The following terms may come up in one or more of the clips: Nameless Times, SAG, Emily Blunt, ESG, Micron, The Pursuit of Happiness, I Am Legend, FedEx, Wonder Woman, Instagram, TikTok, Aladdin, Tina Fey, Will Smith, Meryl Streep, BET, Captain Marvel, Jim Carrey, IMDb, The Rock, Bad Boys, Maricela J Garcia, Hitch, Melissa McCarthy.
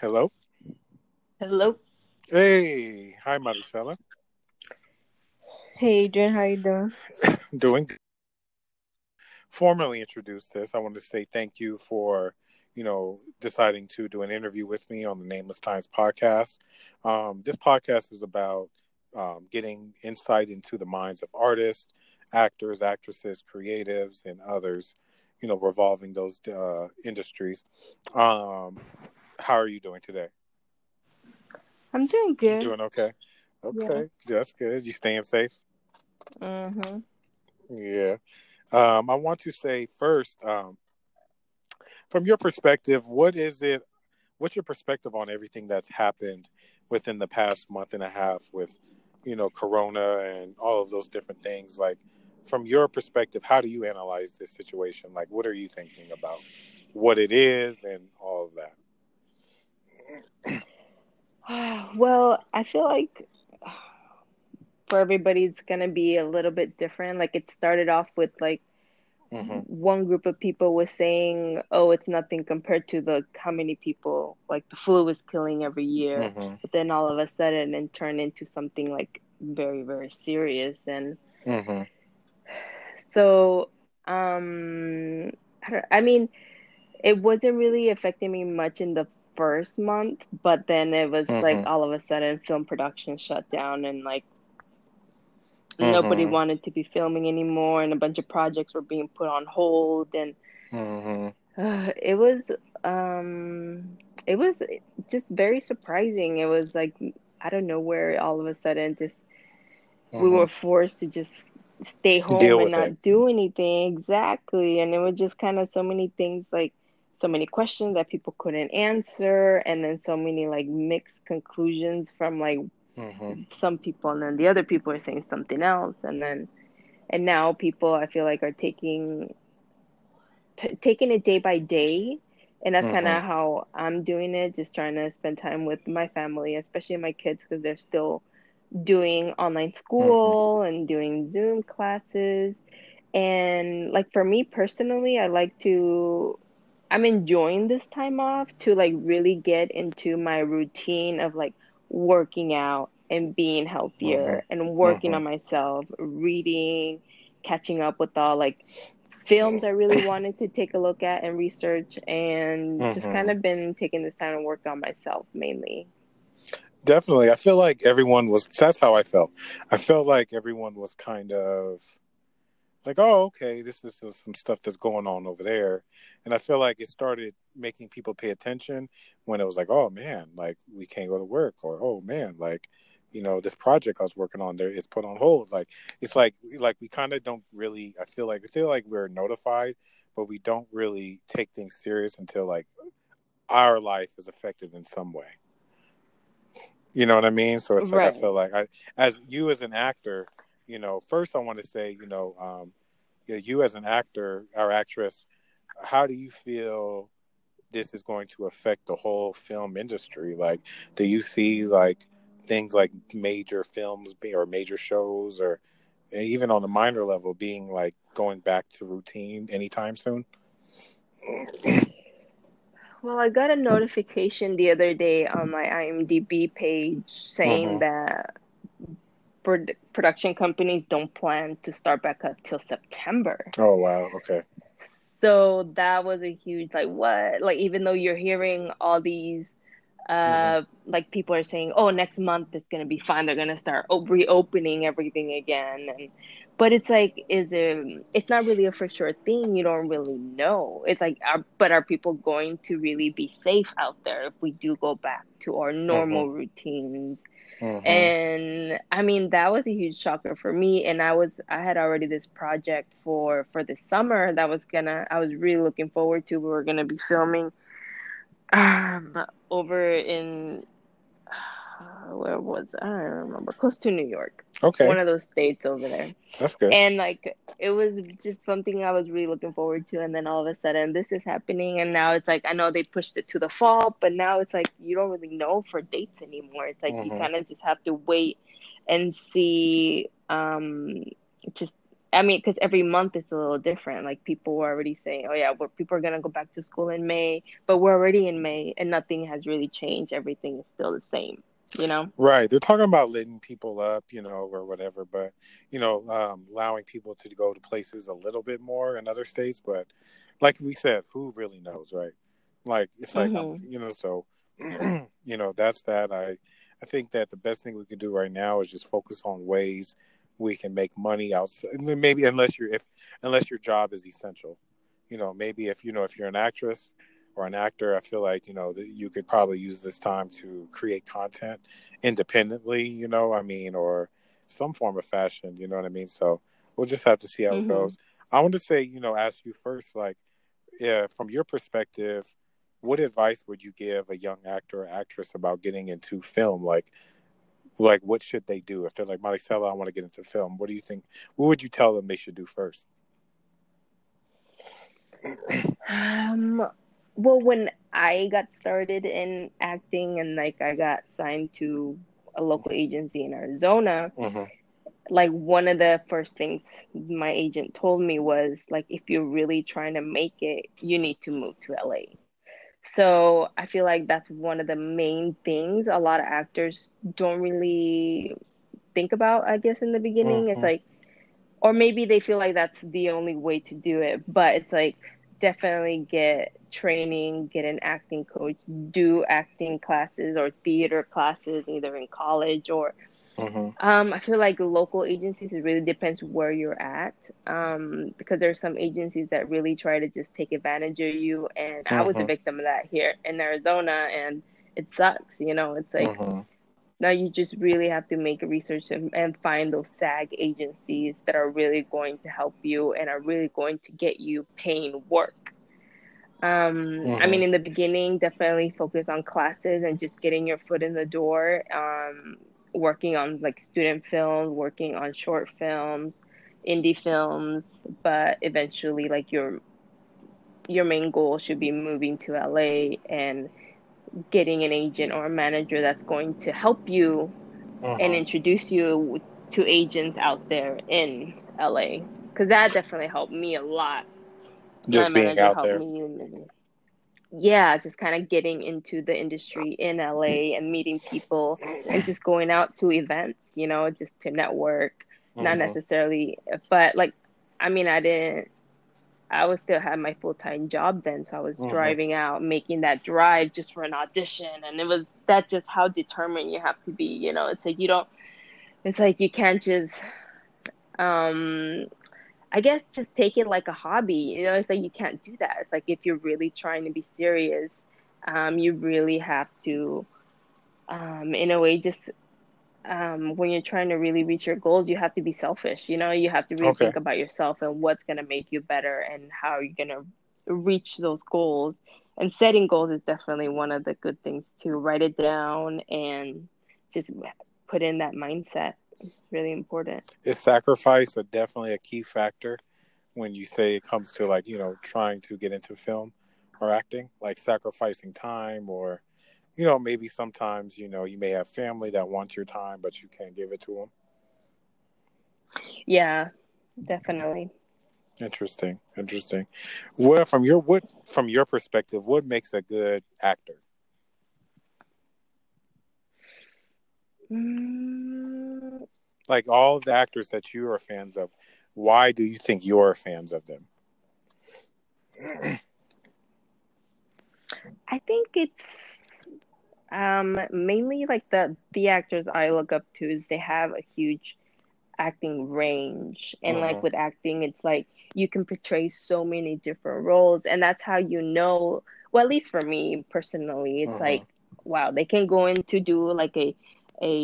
Hello? Hello. Hey. Hi, Maricela. Hey, Adrian. How you doing? Doing good. Formally introduced this. I want to say thank you for, deciding to do an interview with me on the Nameless Times podcast. This podcast is about getting insight into the minds of artists, actors, actresses, creatives, and others, revolving those industries. How are you doing today? I'm doing good. You're doing okay? Okay. Yeah. That's good. You staying safe? Mm-hmm. Yeah. I want to say first, from your perspective, what's your perspective on everything that's happened within the past month and a half with, Corona and all of those different things? Like, from your perspective, how do you analyze this situation? Like, what are you thinking about what it is and all of that? Well, I feel like for everybody, it's going to be a little bit different. Like, it started off with, like, one group of people was saying, oh, it's nothing compared to how many people, like, the flu is killing every year. Mm-hmm. But then all of a sudden it turned into something, like, very, very serious. And so, it wasn't really affecting me much in the first month, but then it was like all of a sudden film production shut down and like nobody wanted to be filming anymore and a bunch of projects were being put on hold and it was just very surprising. It was like out of nowhere all of a sudden just we were forced to just stay home and not do anything. Exactly. And it was just kind of so many things, like so many questions that people couldn't answer, and then so many like mixed conclusions from like some people, and then the other people are saying something else, and now people I feel like are taking it day by day, and that's kind of how I'm doing it, just trying to spend time with my family, especially my kids, because they're still doing online school and doing Zoom classes. And like for me personally, I'm enjoying this time off to like really get into my routine of like working out and being healthier and working on myself, reading, catching up with all like films I really wanted to take a look at and research, and just kind of been taking this time to work on myself mainly. Definitely. I feel like that's how I felt. I felt like everyone was kind of like, oh, okay, this is some stuff that's going on over there. And I feel like it started making people pay attention when it was like, oh, man, like, we can't go to work. Or, oh, man, like, this project I was working on there is put on hold. Like, it's like we kind of don't really, I feel like we're notified, but we don't really take things serious until, like, our life is affected in some way. You know what I mean? So it's like, right. I feel like as an actor... first I want to say, you as an actor or actress, how do you feel this is going to affect the whole film industry? Like, do you see like things like major films or major shows, or even on a minor level, being like going back to routine anytime soon? Well, I got a notification the other day on my IMDb page saying that production companies don't plan to start back up till September. Oh, wow. Okay. So that was a huge, like, what? Like, even though you're hearing all these, like, people are saying, oh, next month it's going to be fine. They're going to start reopening everything again. But it's like, it's not really a for sure thing. You don't really know. It's like, are people going to really be safe out there if we do go back to our normal routines? And I mean, that was a huge shocker for me. And I had already this project for the summer that I was really looking forward to. We were going to be filming over in, I don't remember, close to New York. Okay. One of those states over there. That's good. And like, it was just something I was really looking forward to. And then all of a sudden this is happening. And now it's like, I know they pushed it to the fall, but now it's like, you don't really know for dates anymore. It's like, you kind of just have to wait and see, just I mean, because every month it's a little different. Like, people were already saying, oh, yeah, well, people are going to go back to school in May. But we're already in May, and nothing has really changed. Everything is still the same, you know? Right. They're talking about letting people up, you know, or whatever. But, you know, allowing people to go to places a little bit more in other states. But like we said, who really knows, right? Like, it's like, you know, so, you know, that's that. I think that the best thing we can do right now is just focus on ways we can make money outside. Maybe unless your job is essential, you know, maybe if, you know, if you're an actress or an actor, I feel like, you know, that you could probably use this time to create content independently, you know, I mean, or some form of fashion, you know what I mean? So we'll just have to see how it goes. I want to say, you know, ask you first, like, yeah, from your perspective, what advice would you give a young actor or actress about getting into film? Like, what should they do? If they're like, Maricela, I want to get into film, what do you think? What would you tell them they should do first? Well, when I got started in acting and, like, I got signed to a local agency in Arizona, like, one of the first things my agent told me was, like, if you're really trying to make it, you need to move to LA. So I feel like that's one of the main things a lot of actors don't really think about, I guess, in the beginning. It's like, or maybe they feel like that's the only way to do it. But it's like, definitely get training, get an acting coach, do acting classes or theater classes, either in college or... I feel like local agencies, it really depends where you're at, because there's some agencies that really try to just take advantage of you, and I was a victim of that here in Arizona, and it sucks, you know. It's like, now you just really have to make a research and find those SAG agencies that are really going to help you and are really going to get you paying work. I mean, in the beginning, definitely focus on classes and just getting your foot in the door, working on, like, student films, working on short films, indie films, but eventually, like, your main goal should be moving to LA and getting an agent or a manager that's going to help you and introduce you to agents out there in LA, because that definitely helped me a lot. Just being out there. Yeah, just kind of getting into the industry in LA and meeting people and just going out to events, you know, just to network, not necessarily. But, like, I mean, I was still had my full-time job then. So I was driving out, making that drive just for an audition. And it was that just how determined you have to be, you know, it's like, you can't just, I guess just take it like a hobby, you know, it's like, you can't do that. It's like, if you're really trying to be serious, you really have to, in a way, just, when you're trying to really reach your goals, you have to be selfish, you know, you have to really think about yourself and what's going to make you better and how you're going to reach those goals. And setting goals is definitely one of the good things too. Write it down and just put in that mindset. It's really important. Is sacrifice definitely a key factor when you say it comes to, like, you know, trying to get into film or acting, like sacrificing time or, you know, maybe sometimes, you know, you may have family that wants your time, but you can't give it to them? Yeah, definitely. Interesting. Well, from your perspective, what makes a good actor? Like, all the actors that you are fans of, why do you think you're fans of them? I think it's mainly, like, the actors I look up to is they have a huge acting range. And like, with acting, it's like you can portray so many different roles. And that's how you know, well, at least for me personally, it's like, wow, they can go in to do, like, a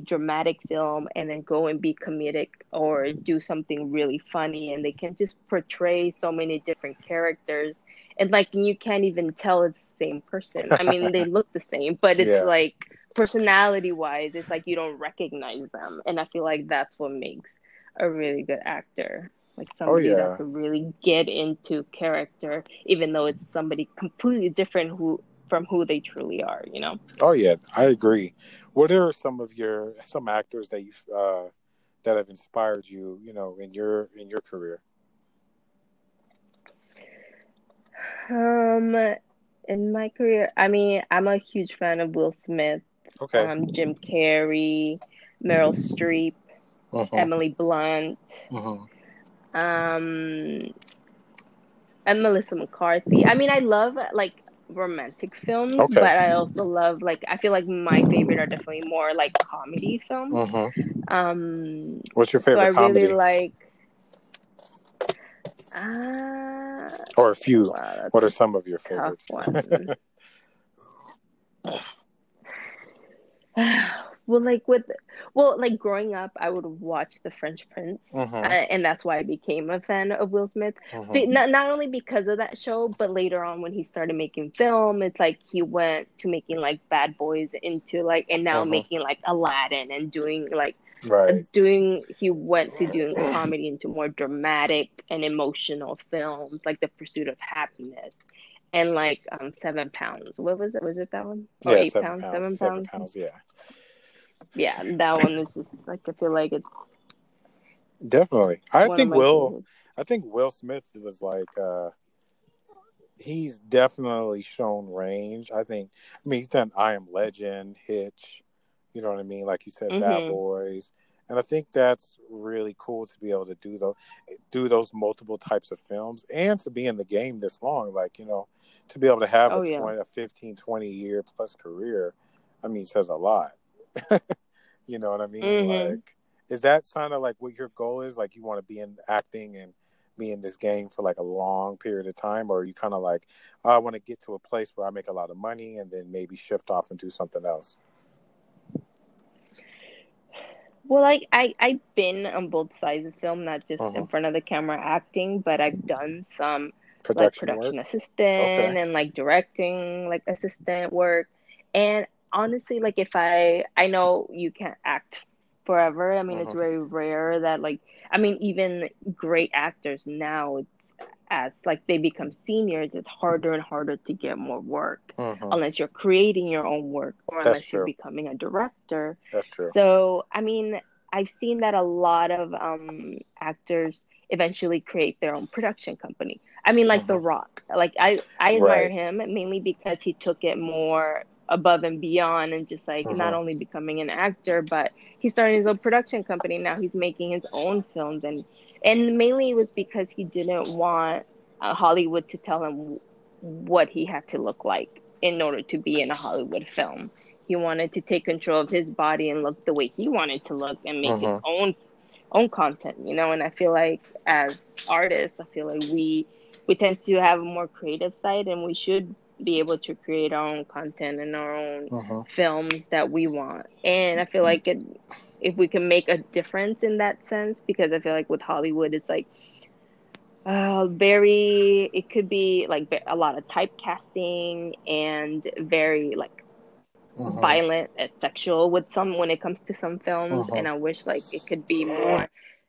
dramatic film and then go and be comedic or do something really funny, and they can just portray so many different characters, and, like, you can't even tell it's the same person. I mean, they look the same, but it's like, personality wise, it's like you don't recognize them. And I feel like that's what makes a really good actor, like somebody that could really get into character, even though it's somebody completely different from who they truly are, you know? Oh yeah, I agree. What are some actors that you that have inspired you, you know, in your career? In my career, I mean, I'm a huge fan of Will Smith. Okay. Jim Carrey, Meryl Streep, Emily Blunt, and Melissa McCarthy. I mean, I love like romantic films, but I also love like, I feel like my favorite are definitely more like comedy films. What's your favorite comedy? So I really like, or a few. Wow, what are some of your favorites? Well, growing up, I would watch The Fresh Prince, and that's why I became a fan of Will Smith. Not only because of that show, but later on when he started making film, it's like he went to making like Bad Boys into like, and now making like Aladdin and doing like, he went to doing comedy into more dramatic and emotional films like The Pursuit of Happiness. And like 7 pounds. What was it? Was it that one? Yeah, 8 pounds. 7 pounds. 7 pounds. Yeah. Yeah, that one is just like, I feel like it's definitely. I think Will Smith was like, he's definitely shown range. I mean, he's done I Am Legend, Hitch. You know what I mean? Like you said, Bad Boys. And I think that's really cool to be able to do those multiple types of films and to be in the game this long. Like, you know, to be able to have a 15, 20-year plus career, I mean, says a lot. You know what I mean? Like, is that kind of like what your goal is? Like, you want to be in acting and be in this game for like a long period of time? Or are you kind of like, I want to get to a place where I make a lot of money and then maybe shift off and do something else? Well, like, I've been on both sides of film, not just in front of the camera acting, but I've done some production work, assistant and like directing, like assistant work. And honestly, like if I know you can't act forever. I mean, it's very rare that like, I mean, even great actors now, it's, as like they become seniors, it's harder and harder to get more work unless you're creating your own work or you're becoming a director. That's true. So, I mean, I've seen that a lot of actors eventually create their own production company. I mean, like The Rock. Like I admire him mainly because he took it more above and beyond and just like not only becoming an actor, but he started his own production company. Now he's making his own films, and mainly it was because he didn't want Hollywood to tell him what he had to look like in order to be in a Hollywood film. He wanted to take control of his body and look the way he wanted to look and make his own content, you know. And I feel like as artists, I feel like we tend to have a more creative side, and we should be able to create our own content and our own films that we want. And I feel like if we can make a difference in that sense, because I feel like with Hollywood, it's like it could be like a lot of typecasting and very like violent and sexual with some, when it comes to some films. And I wish like it could be more,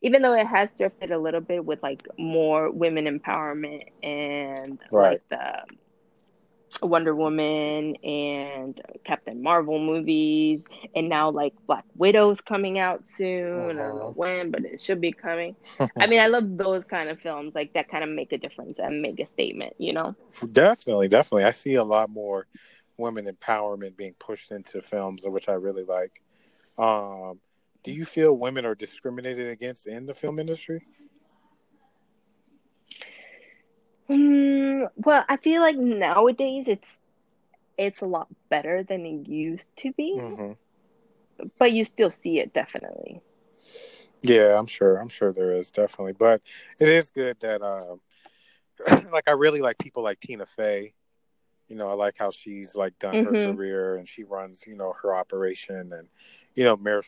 even though it has drifted a little bit with like more women empowerment and like the Wonder Woman and Captain Marvel movies, and now like Black Widow's coming out soon. I don't know when, but it should be coming. I mean, I love those kind of films, like that kind of make a difference and make a statement, you know? Definitely. I see a lot more women empowerment being pushed into films, which I really like. Do you feel women are discriminated against in the film industry? Well, I feel like nowadays it's a lot better than it used to be, but you still see it, definitely. Yeah, I'm sure there is, definitely. But it is good that like I really like people like Tina Fey. You know, I like how she's like done her career and she runs, you know, her operation, and you know, Meryl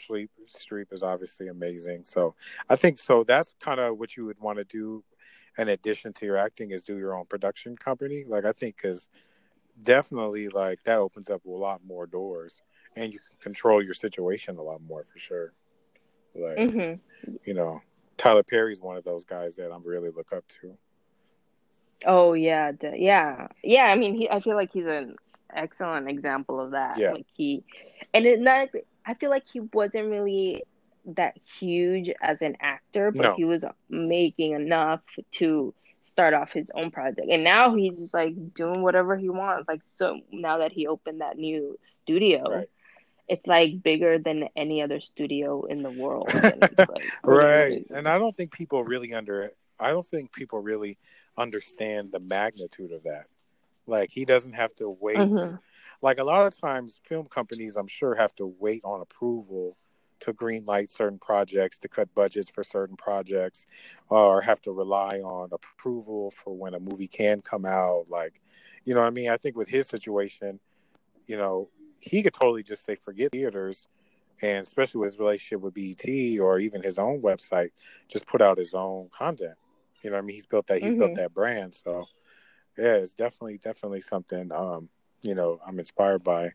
Streep is obviously amazing. So I think that's kind of what you would want to do. In addition to your acting, is do your own production company. Like, I think, because definitely, like, that opens up a lot more doors, and you can control your situation a lot more, for sure. Like, you know, Tyler Perry's one of those guys that I really look up to. Oh, yeah. Yeah, I mean, I feel like he's an excellent example of that. Yeah. Like, I feel like he wasn't really that huge as an actor, but he was making enough to start off his own project. And now he's like doing whatever he wants. Like, so now that he opened that new studio, it's like bigger than any other studio in the world. And it's, like, and I don't think people really understand the magnitude of that. Like, he doesn't have to wait. Like, a lot of times film companies, I'm sure, have to wait on approval to green light certain projects, to cut budgets for certain projects, or have to rely on approval for when a movie can come out. Like, you know what I mean? I think with his situation, you know, he could totally just say, forget theaters, and especially with his relationship with BET or even his own website, just put out his own content. You know what I mean? He's built that brand. So yeah, it's definitely something, you know, I'm inspired by.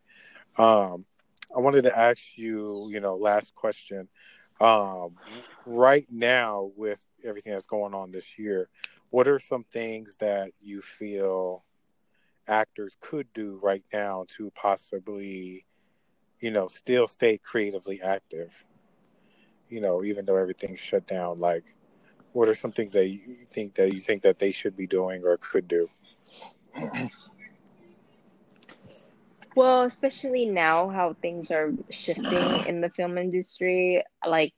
I wanted to ask you, you know, last question. Right now, with everything that's going on this year, what are some things that you feel actors could do right now to possibly, you know, still stay creatively active, you know, even though everything's shut down? Like, what are some things that you think that they should be doing or could do? Well, especially now how things are shifting in the film industry, like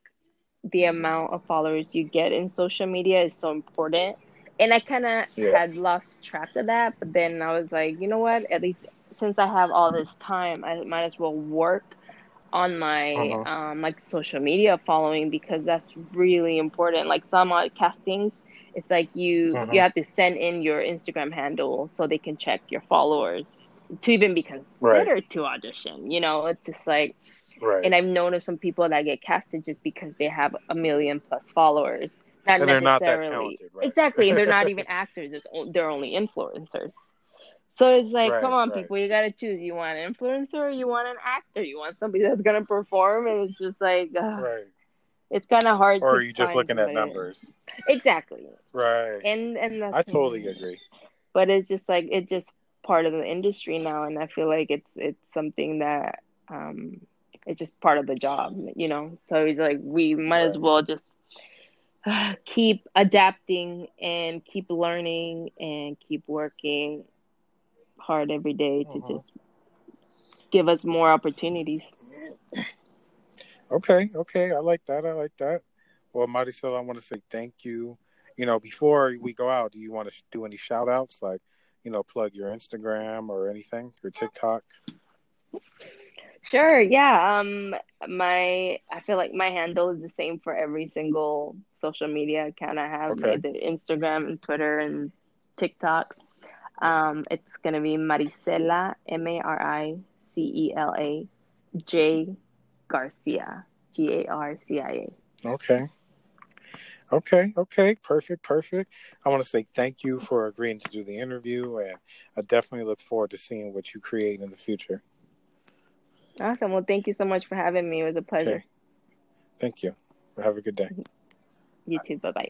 the amount of followers you get in social media is so important. And I kind of had lost track of that, but then I was like, you know what? At least since I have all this time, I might as well work on my like social media following, because that's really important. Like, some castings, it's like you have to send in your Instagram handle so they can check your followers to even be considered to audition, you know? It's just like, and I've noticed some people that get casted just because they have 1 million+ followers. And they're not that talented, right? Exactly. They're not even actors. They're only influencers. So it's like, come on, people, you got to choose. You want an influencer or you want an actor? You want somebody that's going to perform? And it's just like, it's kind of hard. Or are you just looking at numbers? Exactly. Right. And that's, I totally agree. But it's just like, it's just part of the industry now, and I feel like it's something that it's just part of the job, you know? So it's like, we might as well just keep adapting and keep learning and keep working hard every day to just give us more opportunities. Okay. I like that. Well, Maricela, I want to say thank you. You know, before we go out, do you want to do any shout outs? Like, you know, plug your Instagram or anything, your TikTok? Sure, yeah. I feel like my handle is the same for every single social media account I have, the Instagram and Twitter and TikTok. It's gonna be Maricela, MARICELA, J Garcia, GARCIA. Okay. Perfect. I want to say thank you for agreeing to do the interview, and I definitely look forward to seeing what you create in the future. Awesome. Well, thank you so much for having me. It was a pleasure. Okay. Thank you. Have a good day. You too. Bye-bye.